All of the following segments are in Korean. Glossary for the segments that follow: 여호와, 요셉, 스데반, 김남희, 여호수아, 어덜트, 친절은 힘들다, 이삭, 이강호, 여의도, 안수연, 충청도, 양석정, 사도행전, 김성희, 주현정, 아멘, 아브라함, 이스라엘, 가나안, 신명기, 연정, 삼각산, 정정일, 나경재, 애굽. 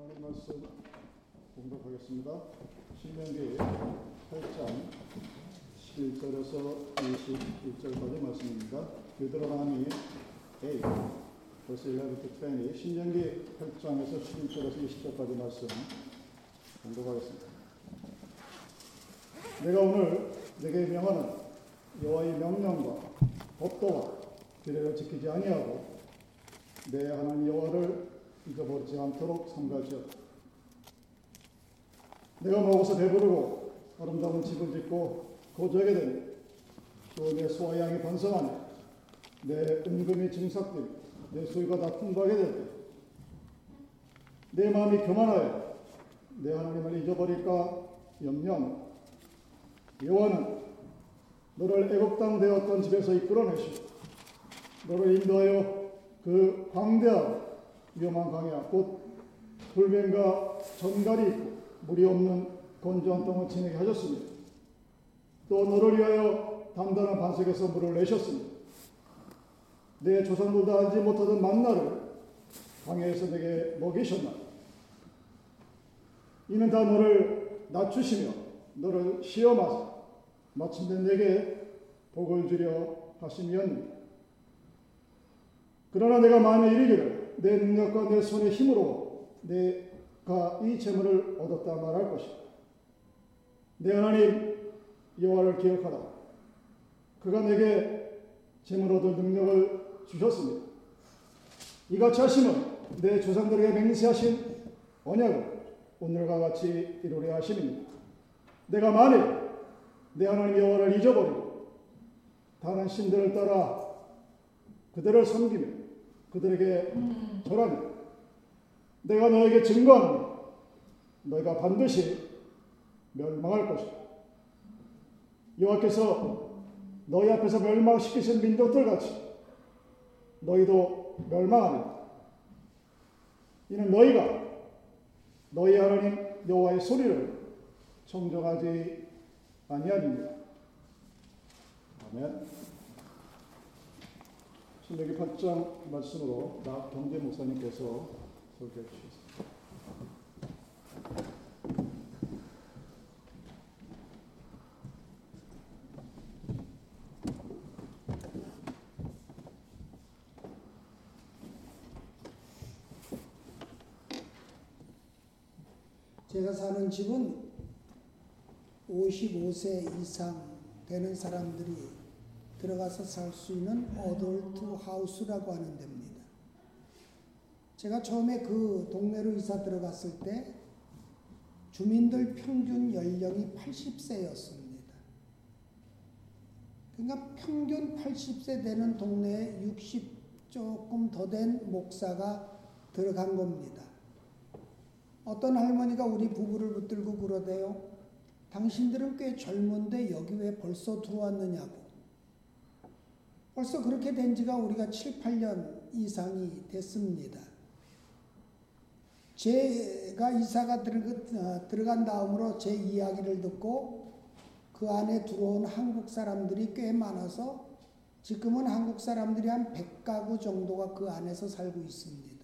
하나님 말씀 공독하겠습니다. 신명기 8장 11절에서 21절까지 말씀입니다. 베드로함이 A, verse 11부터 20, 신명기 8장에서 11절에서 20절까지 말씀 공독하겠습니다. 내가 오늘 내게 명하는 여호와의 명령과 법도와 규례를 지키지 아니하고 내 하나님 여호와를 잊어버리지 않도록 삼갈지어다. 내가 먹어서 배부르고 아름다운 집을 짓고 거주하게 되며 또 내 소와 양이 번성하며 내 은금이 증삭되며 내 소유가 다 풍부하게 되며 내 마음이 교만하여 내 하나님을 잊어버릴까 염려하노라. 여호와는 너를 애굽 땅 되었던 집에서 이끌어내시고 너를 인도하여 그 광대하고 위험한 강이야 곧 돌멩과 전갈이 있고 물이 없는 건조한 땅을 지내게 하셨으며 또 너를 위하여 단단한 반석에서 물을 내셨으며 내 조상보다 알지 못하던 만나를 광야에서 내게 먹이셨나. 이는 다 너를 낮추시며 너를 시험하사 마침내 내게 복을 주려 하심이었느니라. 그러나 내가 마음에 이르기를 내 능력과 내 손의 힘으로 내가 이 재물을 얻었다 말할 것이다. 내 하나님 여호와를 기억하라. 그가 내게 재물 얻을 능력을 주셨습니다. 이같이 하심은 내 조상들에게 맹세하신 언약을 오늘과 같이 이루려 하심입니다. 내가 만일 내 하나님 여호와를 잊어버리고 다른 신들을 따라 그들을 섬기며 그들에게 절하며 내가 너에게 증거하노니 너희가 반드시 멸망할 것이다. 여호와께서 너희 앞에서 멸망시키신 민족들같이 너희도 멸망하리라. 이는 너희가 너희 하나님 여호와의 소리를 청종하지 아니하니라. 아멘. 신명기 8장 말씀으로 나경재 목사님께서 소개해 주시겠습니다. 제가 사는 집은 55세 이상 되는 사람들이 들어가서 살 수 있는 어덜트 하우스라고 하는 데입니다. 제가 처음에 그 동네로 이사 들어갔을 때 주민들 평균 연령이 80세였습니다. 그러니까 평균 80세 되는 동네에 60 조금 더 된 목사가 들어간 겁니다. 어떤 할머니가 우리 부부를 붙들고 그러대요. 당신들은 꽤 젊은데 여기 왜 벌써 들어왔느냐고. 벌써 그렇게 된 지가 우리가 7, 8년 이상이 됐습니다. 제가 이사가 들어간 다음으로 제 이야기를 듣고 그 안에 들어온 한국 사람들이 꽤 많아서 지금은 한국 사람들이 한 100가구 정도가 그 안에서 살고 있습니다.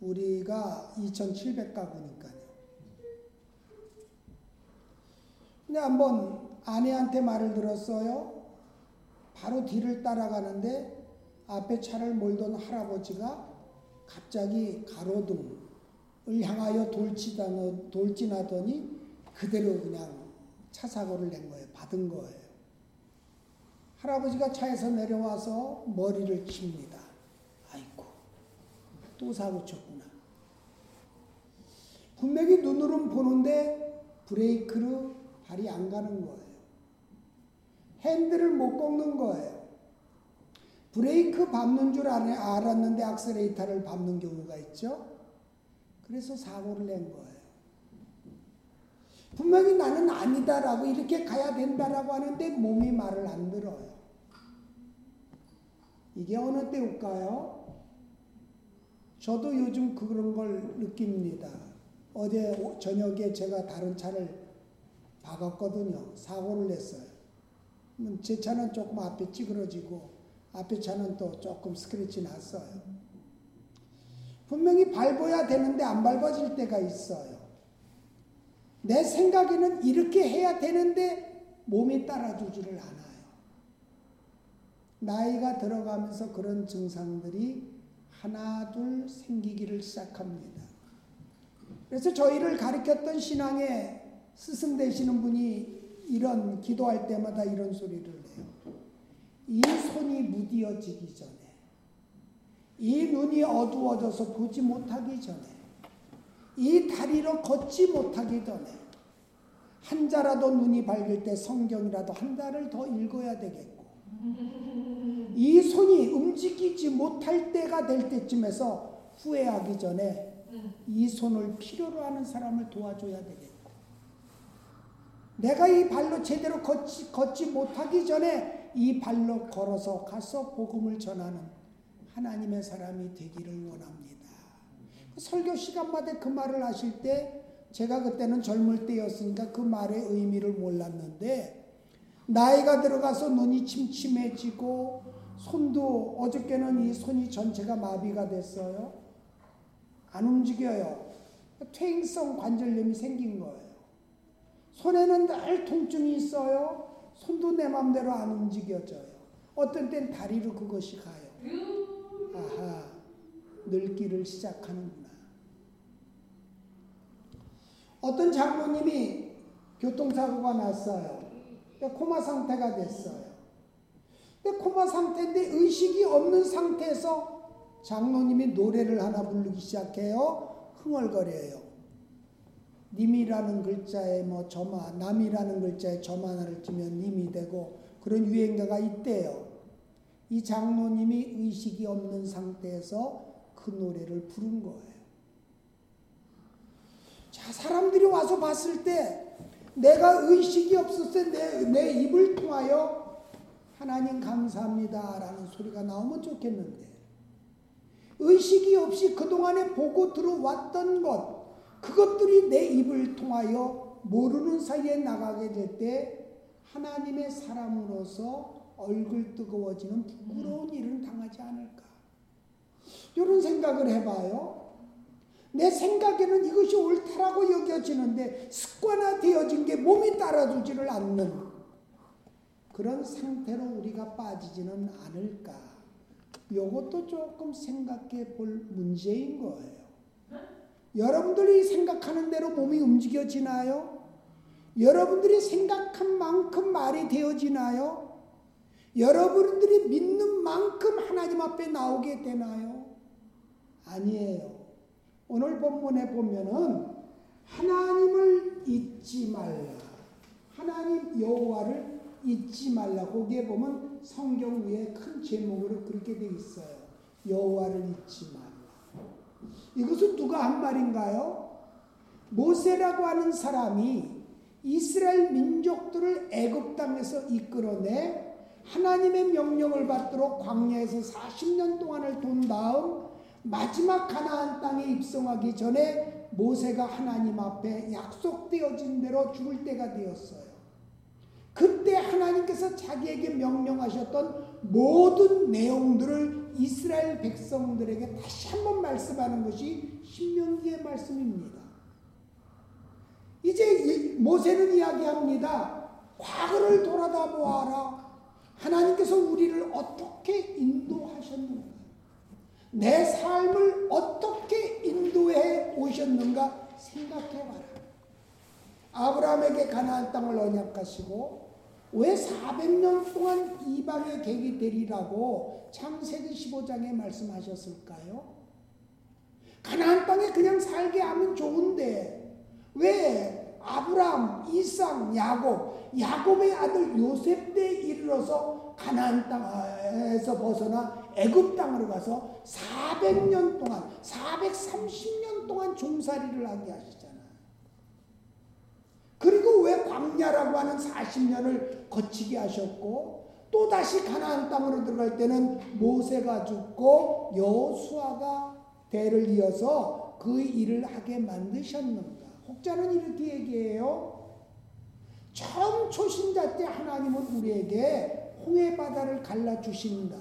우리가 2,700가구니까요. 근데 한번 아내한테 말을 들었어요. 바로 뒤를 따라가는데 앞에 차를 몰던 할아버지가 갑자기 가로등을 향하여 돌진하더니 그대로 그냥 차 사고를 낸 거예요. 받은 거예요. 할아버지가 차에서 내려와서 머리를 칩니다. 아이고, 또 사고 쳤구나. 분명히 눈으로는 보는데 브레이크로 발이 안 가는 거예요. 핸들을 못 꺾는 거예요. 브레이크 밟는 줄 알았는데 악셀레이터를 밟는 경우가 있죠. 그래서 사고를 낸 거예요. 분명히 나는 아니다라고 이렇게 가야 된다라고 하는데 몸이 말을 안 들어요. 이게 어느 때일까요? 저도 요즘 그런 걸 느낍니다. 어제 저녁에 제가 다른 차를 박았거든요. 사고를 냈어요. 제 차는 조금 앞에 찌그러지고 앞에 차는 또 조금 스크래치 났어요. 분명히 밟아야 되는데 안 밟아질 때가 있어요. 내 생각에는 이렇게 해야 되는데 몸이 따라주지를 않아요. 나이가 들어가면서 그런 증상들이 하나 둘 생기기를 시작합니다. 그래서 저희를 가르쳤던 신앙의 스승 되시는 분이 이런 기도할 때마다 이런 소리를 해요. 이 손이 무디어지기 전에, 이 눈이 어두워져서 보지 못하기 전에, 이 다리로 걷지 못하기 전에, 한 자라도 눈이 밝을 때 성경이라도 한 자를 더 읽어야 되겠고, 이 손이 움직이지 못할 때가 될 때쯤에서 후회하기 전에 이 손을 필요로 하는 사람을 도와줘야 되겠고, 내가 이 발로 제대로 걷지 못하기 전에 이 발로 걸어서 가서 복음을 전하는 하나님의 사람이 되기를 원합니다. 설교 시간마다 그 말을 하실 때, 제가 그때는 젊을 때였으니까 그 말의 의미를 몰랐는데, 나이가 들어가서 눈이 침침해지고 손도, 어저께는 이 손이 전체가 마비가 됐어요. 안 움직여요. 퇴행성 관절염이 생긴 거예요. 손에는 늘 통증이 있어요. 손도 내 맘대로 안 움직여져요. 어떤 땐 다리로 그것이 가요. 아하, 늙기를 시작하는구나. 어떤 장모님이 교통사고가 났어요. 코마 상태가 됐어요. 근데 코마 상태인데 의식이 없는 상태에서 장로님이 노래를 하나 부르기 시작해요. 흥얼거려요. 님이라는 글자에 뭐 점아, 남이라는 글자에 점 하나를 찌면 님이 되고, 그런 유행가가 있대요. 이 장로님이 의식이 없는 상태에서 그 노래를 부른 거예요. 자, 사람들이 와서 봤을 때 내가 의식이 없었을 때 내 입을 통하여 하나님 감사합니다 라는 소리가 나오면 좋겠는데, 의식이 없이 그동안에 보고 들어왔던 것, 그것들이 내 입을 통하여 모르는 사이에 나가게 될 때 하나님의 사람으로서 얼굴 뜨거워지는 부끄러운 일은 당하지 않을까, 이런 생각을 해봐요. 내 생각에는 이것이 옳다라고 여겨지는데 습관화되어진 게 몸이 따라주지를 않는 그런 상태로 우리가 빠지지는 않을까, 이것도 조금 생각해 볼 문제인 거예요. 여러분들이 생각하는 대로 몸이 움직여지나요? 여러분들이 생각한 만큼 말이 되어지나요? 여러분들이 믿는 만큼 하나님 앞에 나오게 되나요? 아니에요. 오늘 본문에 보면은 하나님을 잊지 말라, 하나님 여호와를 잊지 말라. 거기에 보면 성경 위에 큰 제목으로 그렇게 돼 있어요. 여호와를 잊지 말라. 이것은 누가 한 말인가요? 모세라고 하는 사람이 이스라엘 민족들을 애굽 땅에서 이끌어내 하나님의 명령을 받도록 광야에서 40년 동안을 돈 다음 마지막 가나안 땅에 입성하기 전에 모세가 하나님 앞에 약속되어진 대로 죽을 때가 되었어요. 그때 하나님께서 자기에게 명령하셨던 모든 내용들을 이스라엘 백성들에게 다시 한번 말씀하는 것이 신명기의 말씀입니다. 이제 모세는 이야기합니다. 과거를 돌아다보아라. 하나님께서 우리를 어떻게 인도하셨는가, 내 삶을 어떻게 인도해 오셨는가 생각해봐라. 아브라함에게 가나안 땅을 언약하시고 왜 400년 동안 이방의 객이 되리라고 창세기 15장에 말씀하셨을까요? 가나안 땅에 그냥 살게 하면 좋은데 왜 아브라함, 이삭, 야곱의 아들 요셉 때에 이르러서 가나안 땅에서 벗어나 애굽 땅으로 가서 400년 동안, 430년 동안 종살이를 하게 하시잖아요. 그리고 왜 광야라고 하는 40년을 거치게 하셨고, 또다시 가나안 땅으로 들어갈 때는 모세가 죽고 여호수아가 대를 이어서 그 일을 하게 만드셨는가. 혹자는 이렇게 얘기해요. 처음 초신자 때 하나님은 우리에게 홍해바다를 갈라주신다,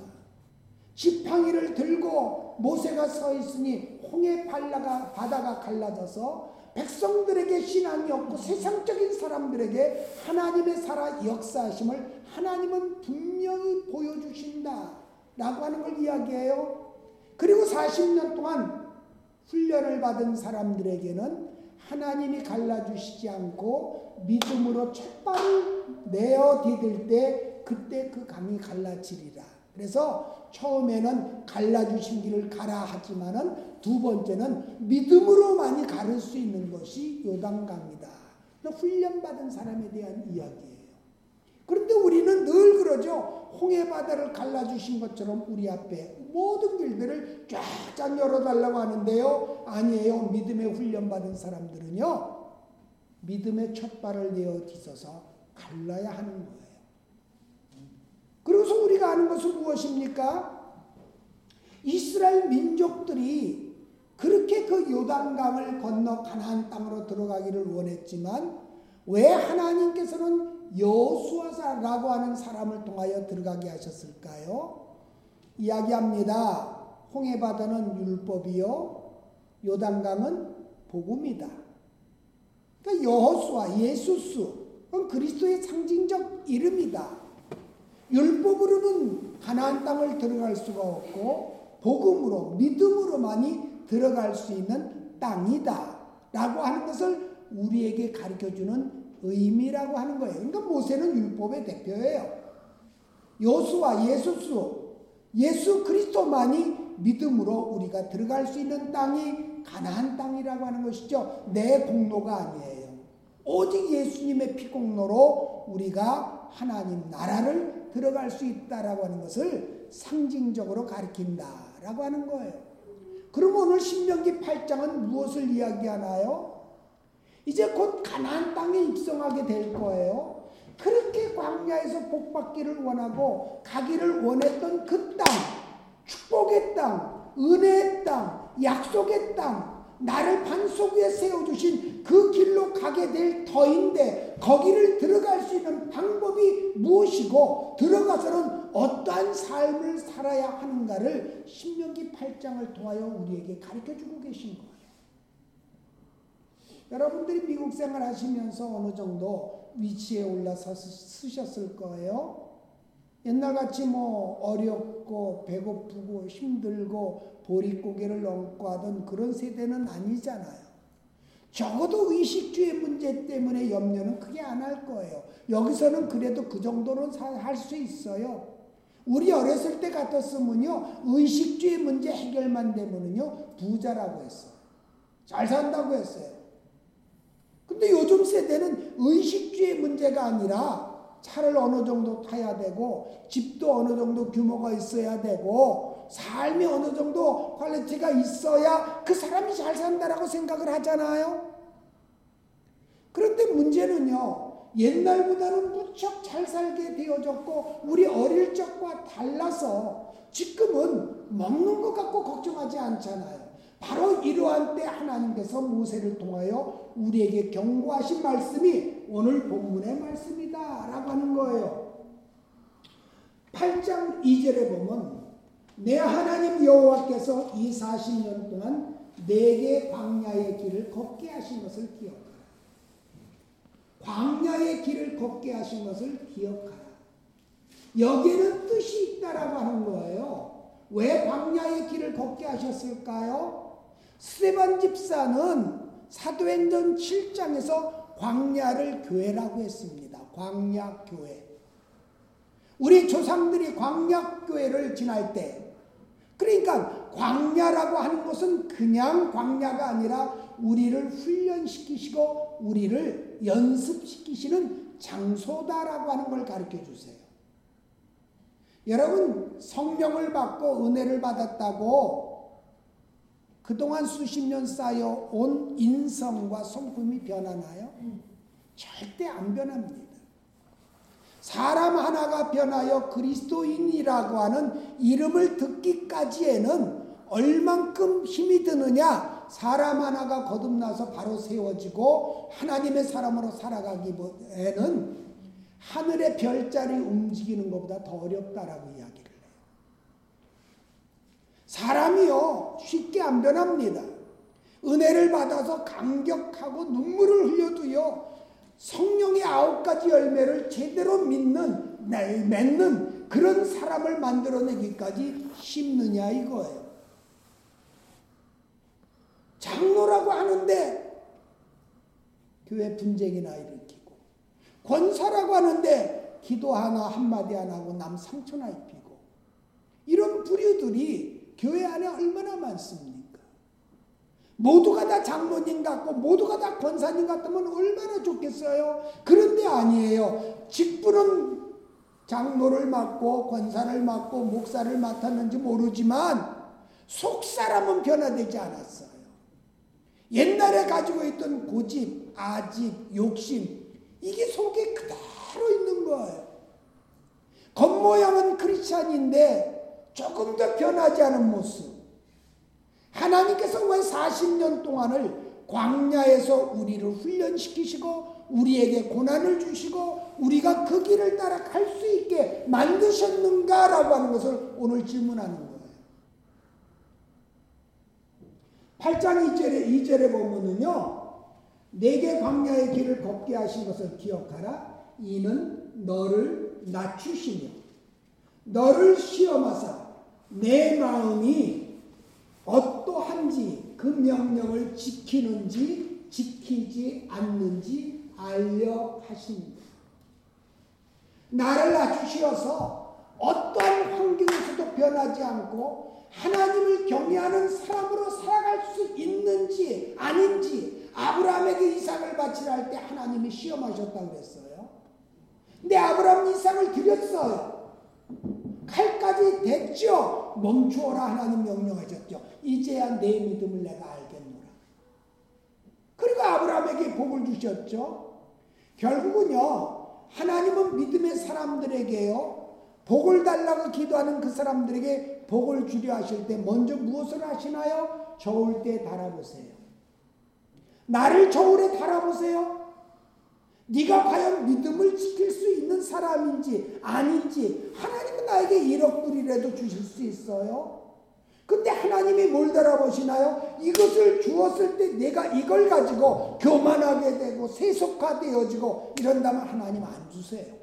지팡이를 들고 모세가 서 있으니 홍해 바다가 갈라져서 백성들에게 신앙이 없고 세상적인 사람들에게 하나님의 살아 역사하심을 하나님은 분명히 보여주신다 라고 하는 걸 이야기해요. 그리고 40년 동안 훈련을 받은 사람들에게는 하나님이 갈라주시지 않고 믿음으로 첫 발을 내어 디딜 때 그때 그 강이 갈라지리라. 그래서 처음에는 갈라주신 길을 가라 하지만은 두 번째는 믿음으로 많이 가를 수 있는 것이 요단강이다. 훈련받은 사람에 대한 이야기예요. 그런데 우리는 늘 그러죠. 홍해바다를 갈라주신 것처럼 우리 앞에 모든 길들을 쫙쫙 열어달라고 하는데요. 아니에요. 믿음에 훈련받은 사람들은요. 믿음의 첫 발을 내어 뒤서서 갈라야 하는 거예요. 그래서 우리가 아는 것은 무엇입니까? 이스라엘 민족들이 그렇게 그 요단강을 건너 가나안 땅으로 들어가기를 원했지만 왜 하나님께서는 여호수아라고 하는 사람을 통하여 들어가게 하셨을까요? 이야기합니다. 홍해바다는 율법이요 요단강은 복음이다. 그러니까 여호수아, 예수스 그건 그리스도의 상징적 이름이다. 율법으로는 가나안 땅을 들어갈 수가 없고 복음으로 믿음으로만이 들어갈 수 있는 땅이다 라고 하는 것을 우리에게 가르쳐주는 의미라고 하는 거예요. 그러니까 모세는 율법의 대표예요. 여호수아 예수 그리스도만이 믿음으로 우리가 들어갈 수 있는 땅이 가나안 땅이라고 하는 것이죠. 내 공로가 아니에요. 오직 예수님의 피공로로 우리가 하나님 나라를 들어갈 수 있다라고 하는 것을 상징적으로 가리킨다라고 하는 거예요. 그럼 오늘 신명기 8장은 무엇을 이야기하나요? 이제 곧 가나안 땅에 입성하게 될 거예요. 그렇게 광야에서 복받기를 원하고 가기를 원했던 그 땅, 축복의 땅, 은혜의 땅, 약속의 땅, 나를 반석 위에 세워주신 그 길로 가게 될 터인데 거기를 들어갈 수 있는 방법이 무엇이고 들어가서는 어떠한 삶을 살아야 하는가를 신명기 8장을 통하여 우리에게 가르쳐주고 계신 거예요. 여러분들이 미국 생활하시면서 어느 정도 위치에 올라서셨을 거예요. 옛날같이 어렵고 배고프고 힘들고 보릿고개를 넘고 하던 그런 세대는 아니잖아요. 적어도 의식주의 문제 때문에 염려는 크게 안 할 거예요. 여기서는 그래도 그 정도는 할 수 있어요. 우리 어렸을 때 같았으면요. 의식주의 문제 해결만 되면은요. 부자라고 했어요. 잘 산다고 했어요. 근데 요즘 세대는 의식주의 문제가 아니라 차를 어느 정도 타야 되고 집도 어느 정도 규모가 있어야 되고 삶이 어느 정도 퀄리티가 있어야 그 사람이 잘 산다라고 생각을 하잖아요. 그런데 문제는요. 옛날보다는 무척 잘 살게 되어졌고 우리 어릴 적과 달라서 지금은 먹는 것 갖고 걱정하지 않잖아요. 바로 이러한 때 하나님께서 모세를 통하여 우리에게 경고하신 말씀이 오늘 본문의 말씀이다 라고 하는 거예요. 8장 2절에 보면 내 하나님 여호와께서 이 40년 동안 내게 광야의 길을 걷게 하신 것을 기억하라. 광야의 길을 걷게 하신 것을 기억하라. 여기에는 뜻이 있다라고 하는 거예요. 왜 광야의 길을 걷게 하셨을까요? 스데반 집사는 사도행전 7장에서 광야를 교회라고 했습니다. 광야교회. 우리 조상들이 광야교회를 지날 때 그러니까 광야라고 하는 것은 그냥 광야가 아니라 우리를 훈련시키시고 우리를 연습시키시는 장소다라고 하는 걸 가르쳐주세요. 여러분 성령을 받고 은혜를 받았다고 그동안 수십 년 쌓여온 인성과 성품이 변하나요? 절대 안 변합니다. 사람 하나가 변하여 그리스도인이라고 하는 이름을 듣기까지에는 얼만큼 힘이 드느냐? 사람 하나가 거듭나서 바로 세워지고 하나님의 사람으로 살아가기에는 하늘의 별자리 움직이는 것보다 더 어렵다라고 이야기를 해요. 사람이요 쉽게 안 변합니다. 은혜를 받아서 감격하고 눈물을 흘려도요 성령의 9가지 열매를 제대로 맺는 그런 사람을 만들어내기까지 쉽느냐 이거예요. 장로라고 하는데 교회 분쟁이나 일으키고, 권사라고 하는데 기도 하나 한마디 안 하고 남 상처나 입히고, 이런 부류들이 교회 안에 얼마나 많습니까? 모두가 다 장로님 같고 모두가 다 권사님 같으면 얼마나 좋겠어요? 그런데 아니에요. 직분은 장로를 맡고 권사를 맡고 목사를 맡았는지 모르지만 속사람은 변화되지 않았어요. 옛날에 가지고 있던 고집, 아집, 욕심, 이게 속에 그대로 있는 거예요. 겉모양은 크리스찬인데 조금 더 변하지 않은 모습. 하나님께서 왜 40년 동안을 광야에서 우리를 훈련시키시고 우리에게 고난을 주시고 우리가 그 길을 따라 갈 수 있게 만드셨는가라고 하는 것을 오늘 질문하는 거예요. 8장 2절에 보면은요, 내게 광야의 길을 걷게 하신 것을 기억하라. 이는 너를 낮추시며 너를 시험하사 내 마음이 어떠한지 그 명령을 지키는지 지키지 않는지 알려 하십니다. 나를 낮추시어서 어떠한 환경에서도 변하지 않고 하나님을 경외하는 사람으로 살아갈 수 있는지 아닌지, 아브라함에게 이삭을 바치라 할 때 하나님이 시험하셨다고 그랬어요. 근데 아브라함이 이삭을 드렸어요. 칼까지 댔죠. 멈추어라 하나님 명령하셨죠. 이제야 내 믿음을 내가 알겠노라. 그리고 아브라함에게 복을 주셨죠. 결국은요, 하나님은 믿음의 사람들에게요 복을 달라고 기도하는 그 사람들에게 복을 주려 하실 때 먼저 무엇을 하시나요? 저울 때 달아보세요. 나를 저울에 달아보세요. 네가 과연 믿음을 지킬 수 있는 사람인지 아닌지 하나님은 나에게 1억 불이라도 주실 수 있어요. 근데 하나님이 뭘 달아보시나요? 이것을 주었을 때 내가 이걸 가지고 교만하게 되고 세속화되어지고 이런다면 하나님 안 주세요.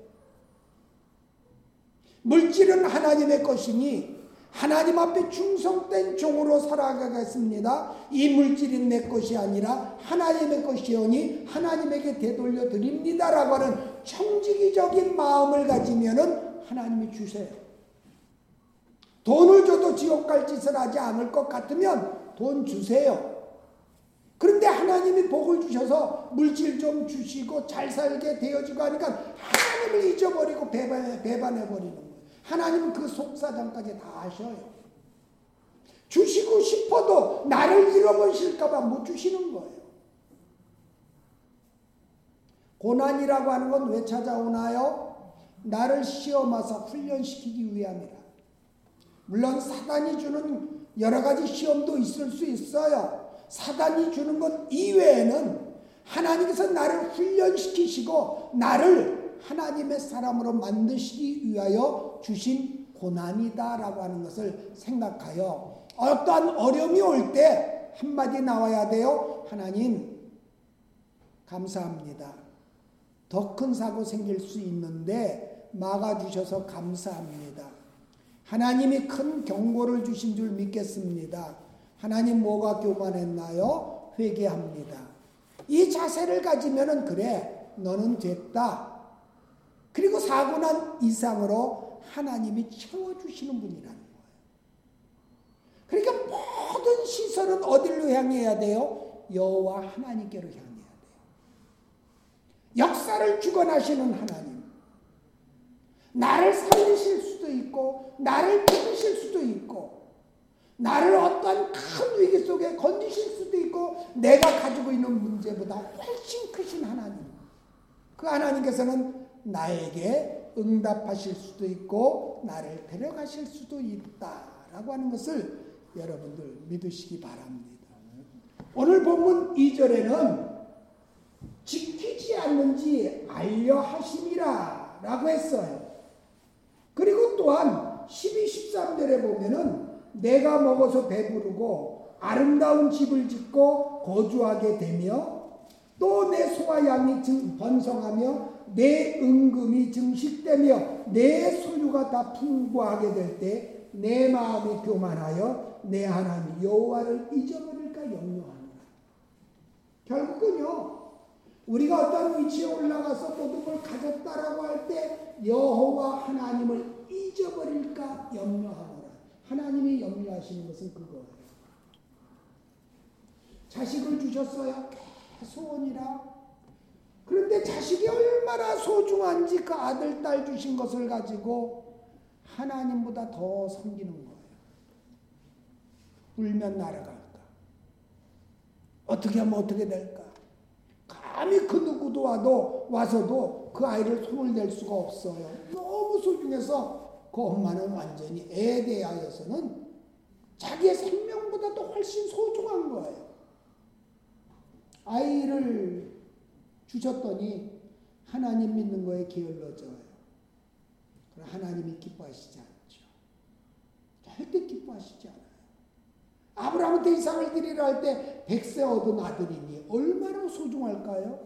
물질은 하나님의 것이니 하나님 앞에 충성된 종으로 살아가겠습니다. 이 물질은 내 것이 아니라 하나님의 것이오니 하나님에게 되돌려 드립니다라고 하는 청지기적인 마음을 가지면은 하나님이 주세요. 돈을 줘도 지옥 갈 짓을 하지 않을 것 같으면 돈 주세요. 그런데 하나님이 복을 주셔서 물질 좀 주시고 잘 살게 되어지고 하니까 하나님을 잊어버리고 배반해버리는 거예요. 하나님은 그 속사정까지 다 아셔요. 주시고 싶어도 나를 잃어버리실까봐 못 주시는 거예요. 고난이라고 하는 건 왜 찾아오나요? 나를 시험하사 훈련시키기 위함이라. 물론 사단이 주는 여러 가지 시험도 있을 수 있어요. 사단이 주는 것 이외에는 하나님께서 나를 훈련시키시고 나를 하나님의 사람으로 만드시기 위하여 주신 고난이다라고 하는 것을 생각하여 어떠한 어려움이 올 때 한마디 나와야 돼요. 하나님 감사합니다. 더 큰 사고 생길 수 있는데 막아주셔서 감사합니다. 하나님이 큰 경고를 주신 줄 믿겠습니다. 하나님 뭐가 교만했나요? 회개합니다. 이 자세를 가지면은 그래 너는 됐다. 그리고 사고 난 이상으로 하나님이 채워주시는 분이라는 거예요. 그러니까 모든 시선은 어디로 향해야 돼요? 여호와 하나님께로 향해야 돼요. 역사를 주관하시는 하나님. 나를 살리실 수도 있고 나를 부르실 수도 있고 나를 어떤 큰 위기 속에 건지실 수도 있고 내가 가지고 있는 문제보다 훨씬 크신 하나님. 그 하나님께서는 나에게 응답하실 수도 있고 나를 데려가실 수도 있다라고 하는 것을 여러분들 믿으시기 바랍니다. 오늘 본문 2절에는 지키지 않는지 알려 하심이라 라고 했어요. 그리고 또한 12, 13절에 보면은 내가 먹어서 배부르고 아름다운 집을 짓고 거주하게 되며 또 내 소와 양이 번성하며 내 은금이 증식되며 내 소유가 다 풍부하게 될 때 내 마음이 교만하여 내 하나님 여호와를 잊어버릴까 염려합니다. 결국은요, 우리가 어떤 위치에 올라가서 모든 걸 가졌다라고 할 때 여호와 하나님을 잊어버릴까 염려하거라. 하나님이 염려하시는 것은 그거예요. 자식을 주셨어요. 소원이라. 그런데 자식이 얼마나 소중한지 그 아들, 딸 주신 것을 가지고 하나님보다 더 섬기는 거예요. 울면 날아갈까? 어떻게 하면 어떻게 될까? 감히 그 누구도 와서도 그 아이를 손을 댈 수가 없어요. 너무 소중해서 그 엄마는 완전히 애에 대하여서는 자기의 생명보다도 훨씬 소중한 거예요. 아이를 주셨더니 하나님 믿는 거에 게을러져요. 하나님이 기뻐하시지 않죠. 절대 기뻐하시지 않아요. 아브라함한테 이삭을 드리라 할 때 100세 얻은 아들이니 얼마나 소중할까요?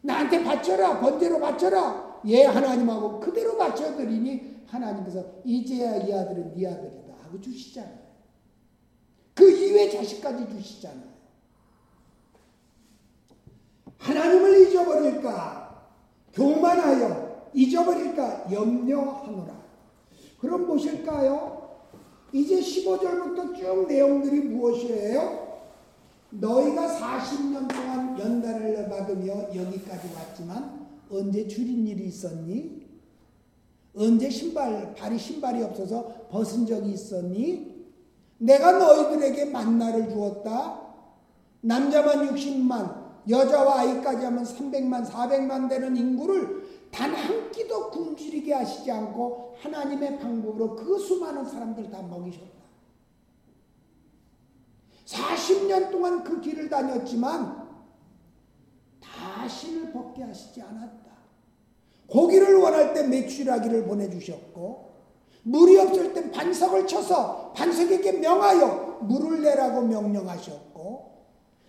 나한테 바쳐라, 번제로 바쳐라. 예, 하나님하고 그대로 바쳐드리니 하나님께서 이제야 이 아들은 네 아들이다 하고 주시잖아요. 그 이외 자식까지 주시잖아요. 하나님을 잊어버릴까 교만하여 잊어버릴까 염려하노라. 그럼 보실까요? 이제 15절부터 쭉 내용들이 무엇이에요? 너희가 40년 동안 연단을 받으며 여기까지 왔지만 언제 줄인 일이 있었니? 언제 신발이 없어서 벗은 적이 있었니? 내가 너희들에게 만나를 주었다. 남자만 60만 여자와 아이까지 하면 300만, 400만 되는 인구를 단 한 끼도 굶주리게 하시지 않고 하나님의 방법으로 그 수많은 사람들 다 먹이셨다. 40년 동안 그 길을 다녔지만 다 신을 벗게 하시지 않았다. 고기를 원할 때 메추라기를 보내주셨고 물이 없을 땐 반석을 쳐서 반석에게 명하여 물을 내라고 명령하셨고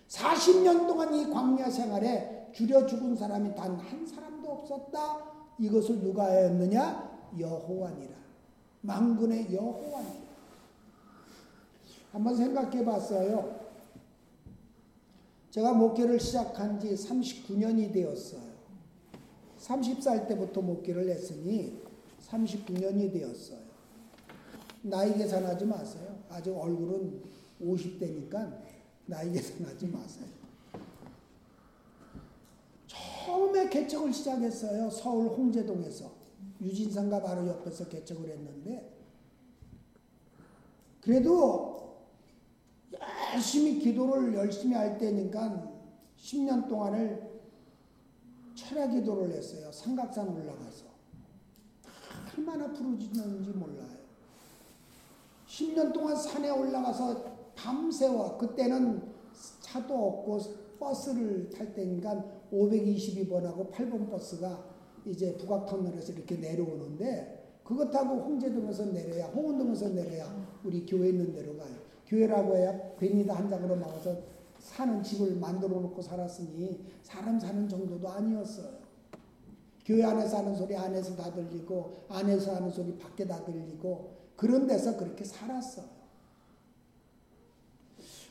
40년 동안 이 광야 생활에 주려 죽은 사람이 단 한 사람도 없었다. 이것을 누가 하였느냐? 여호와니라. 만군의 여호와니라. 한번 생각해 봤어요. 제가 목회를 시작한 지 39년이 되었어요. 30살 때부터 목회를 했으니 39년이 되었어요. 나이 계산하지 마세요. 아직 얼굴은 50대니까 나이 계산하지 마세요. 처음에 개척을 시작했어요. 서울 홍제동에서. 유진상가 바로 옆에서 개척을 했는데 그래도 열심히 기도를 열심히 할 때니까 10년 동안을 철야 기도를 했어요. 삼각산 올라가서. 얼마나 부르짖는지 몰라요. 10년 동안 산에 올라가서 밤새워. 그때는 차도 없고 버스를 탈 때니까 522번하고 8번 버스가 이제 북악터널에서 이렇게 내려오는데 그것 타고 홍제동에서 내려야 홍원동에서 내려야 우리 교회 있는 데로 가요. 교회라고 해야 괜히 다 한 장으로 막아서 사는 집을 만들어 놓고 살았으니 사람 사는 정도도 아니었어요. 교회 안에서 하는 소리 안에서 다 들리고 안에서 하는 소리 밖에 다 들리고 그런 데서 그렇게 살았어요.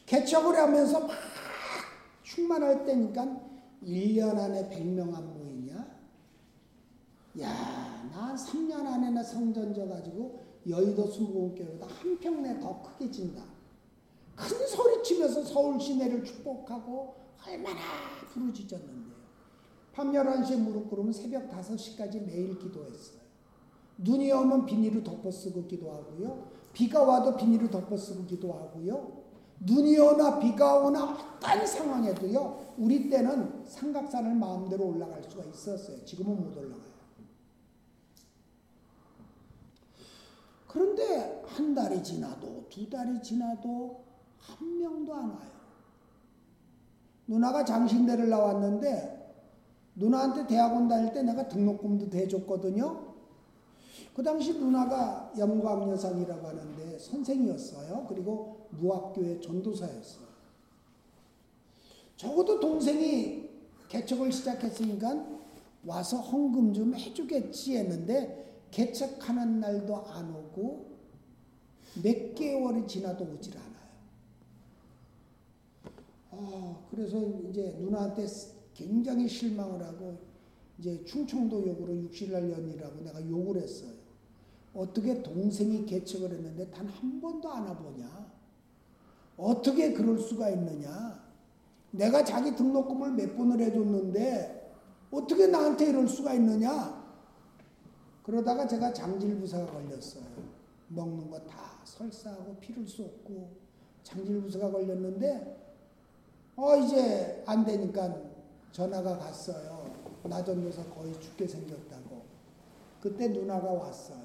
개척을 하면서 막 충만할 때니까 1년 안에 100명 안 모이냐? 야, 나 3년 안에 나 성전 져가지고 여의도 순복음교회보다 한 평내 더 크게 진다. 큰 소리치면서 서울 시내를 축복하고 얼마나 부르짖었는데요. 밤 11시에 무릎 꿇으면 새벽 5시까지 매일 기도했어요. 눈이 오면 비닐을 덮어쓰고 기도하고요. 비가 와도 비닐을 덮어쓰고 기도하고요. 눈이 오나 비가 오나 어떤 상황에도요. 우리 때는 삼각산을 마음대로 올라갈 수가 있었어요. 지금은 못 올라가요. 그런데 한 달이 지나도 두 달이 지나도 한 명도 안 와요. 누나가 장신대를 나왔는데 누나한테 대학원 다닐 때 내가 등록금도 대줬거든요. 그 당시 누나가 염광여상이라고 하는데 선생이었어요. 그리고 무학교의 전도사였어요. 적어도 동생이 개척을 시작했으니까 와서 헌금 좀 해주겠지 했는데 개척하는 날도 안 오고 몇 개월이 지나도 오질 않아요. 그래서 이제 누나한테 굉장히 실망을 하고 이제 충청도 욕으로 육실날 년이라고 내가 욕을 했어요. 어떻게 동생이 개척을 했는데 단 한 번도 안 와보냐? 어떻게 그럴 수가 있느냐? 내가 자기 등록금을 몇 번을 해줬는데 어떻게 나한테 이럴 수가 있느냐? 그러다가 제가 장질부사가 걸렸어요. 먹는 거 다 설사하고 피를 쏟고 장질부사가 걸렸는데 이제 안 되니까 전화가 갔어요. 나 전도사 거의 죽게 생겼다고. 그때 누나가 왔어요.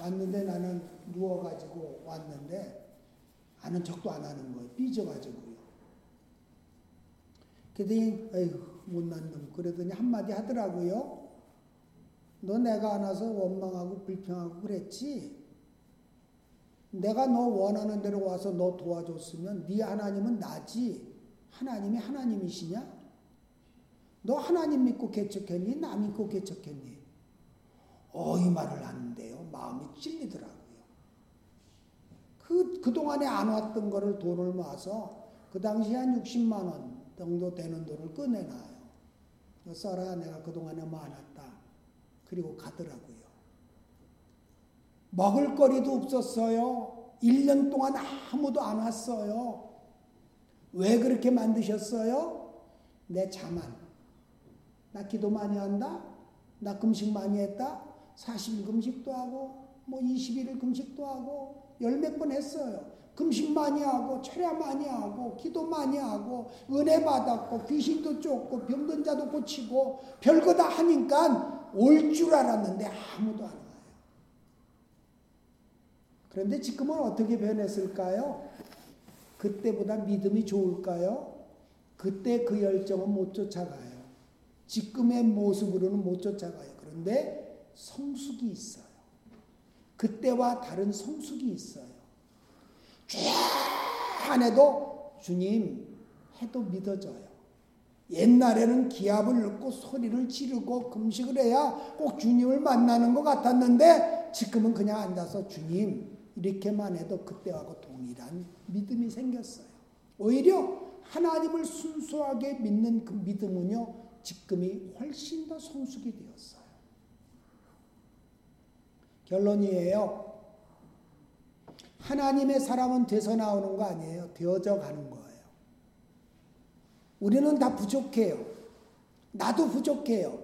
왔는데 나는 누워가지고 왔는데 아는 척도 안 하는 거예요. 삐져가지고요. 그랬더니 아이고 못난 놈 그러더니 한마디 하더라고요. 너 내가 안 와서 원망하고 불평하고 그랬지? 내가 너 원하는 대로 와서 너 도와줬으면 네 하나님은 나지. 하나님이 하나님이시냐? 너 하나님 믿고 개척했니? 나 믿고 개척했니? 이 말을 하는데요. 마음이 찔리더라고요. 그동안에 안 왔던 거를 돈을 모아서 그 당시에 한 60만 원 정도 되는 돈을 꺼내놔요. 너 써라. 내가 그동안에 모아놨다. 그리고 가더라고요. 먹을 거리도 없었어요. 1년 동안 아무도 안 왔어요. 왜 그렇게 만드셨어요? 내 자만. 나 기도 많이 한다? 나 금식 많이 했다? 40일 금식도 하고, 21일 금식도 하고, 열 몇 번 했어요. 금식 많이 하고, 철야 많이 하고, 기도 많이 하고, 은혜 받았고, 귀신도 쫓고, 병든 자도 고치고, 별거 다 하니까 올 줄 알았는데 아무도 안 와요. 그런데 지금은 어떻게 변했을까요? 그때보다 믿음이 좋을까요? 그때 그 열정은 못 쫓아가요. 지금의 모습으로는 못 쫓아가요. 그런데 성숙이 있어요. 그때와 다른 성숙이 있어요. 쭉 안 해도 주님 해도 믿어져요. 옛날에는 기합을 넣고 소리를 지르고 금식을 해야 꼭 주님을 만나는 것 같았는데 지금은 그냥 앉아서 주님 이렇게만 해도 그때하고 동일한 믿음이 생겼어요. 오히려 하나님을 순수하게 믿는 그 믿음은요. 지금이 훨씬 더 성숙이 되었어요. 결론이에요. 하나님의 사람은 돼서 나오는 거 아니에요. 되어져 가는 거예요. 우리는 다 부족해요. 나도 부족해요.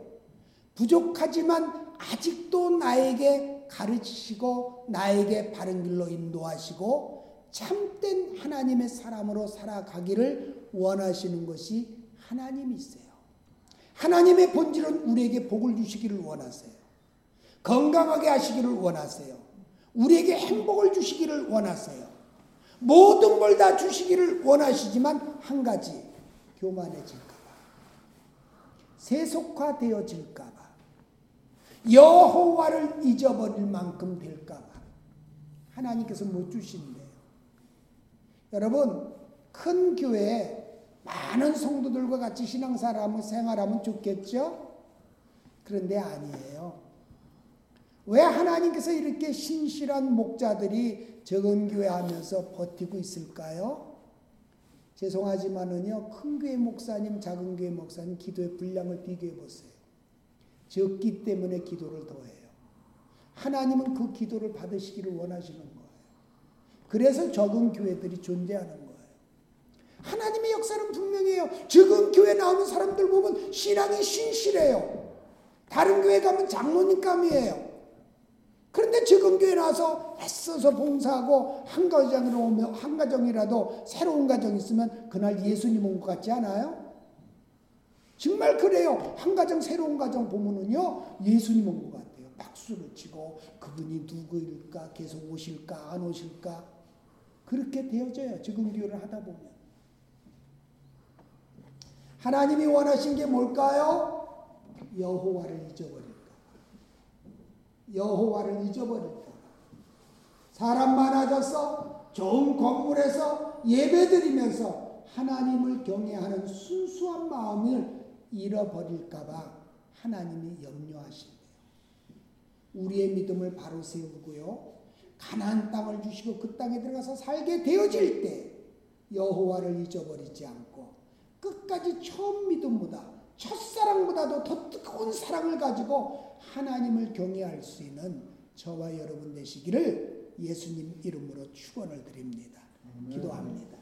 부족하지만 아직도 나에게 가르치시고 나에게 바른 길로 인도하시고 참된 하나님의 사람으로 살아가기를 원하시는 것이 하나님이세요. 하나님의 본질은 우리에게 복을 주시기를 원하세요. 건강하게 하시기를 원하세요. 우리에게 행복을 주시기를 원하세요. 모든 걸 다 주시기를 원하시지만 한 가지 교만해질까봐 세속화되어질까봐 여호와를 잊어버릴 만큼 될까봐 하나님께서 못 주신대요. 여러분 큰 교회에 많은 성도들과 같이 신앙사람을 생활하면 좋겠죠? 그런데 아니에요. 왜 하나님께서 이렇게 신실한 목자들이 적은 교회 하면서 버티고 있을까요? 죄송하지만은요, 큰 교회 목사님, 작은 교회 목사님 기도의 분량을 비교해 보세요. 적기 때문에 기도를 더해요. 하나님은 그 기도를 받으시기를 원하시는 거예요. 그래서 적은 교회들이 존재하는 거예요. 하나님의 역사는 분명해요. 적은 교회 나오는 사람들 보면 신앙이 신실해요. 다른 교회 가면 장로님감이에요. 그런데 적은 교회 나와서 애써서 봉사하고 한 가정이라도 새로운 가정이 있으면 그날 예수님 온 것 같지 않아요? 정말 그래요. 한 가정 새로운 가정 보면은요 예수님 온 것 같아요. 박수를 치고 그분이 누구일까 계속 오실까 안 오실까 그렇게 되어져요. 적은 교회를 하다 보면. 하나님이 원하신 게 뭘까요? 여호와를 잊어버릴까 봐. 여호와를 잊어버릴까. 사람 많아져서 좋은 건물에서 예배드리면서 하나님을 경외하는 순수한 마음을 잃어버릴까 봐 하나님이 염려하신대요. 우리의 믿음을 바로 세우고요, 가나안 땅을 주시고 그 땅에 들어가서 살게 되어질 때 여호와를 잊어버리지 않고 끝까지 처음 믿음보다, 첫사랑보다도 더 뜨거운 사랑을 가지고 하나님을 경외할 수 있는 저와 여러분 되시기를 예수님 이름으로 축원을 드립니다. 기도합니다.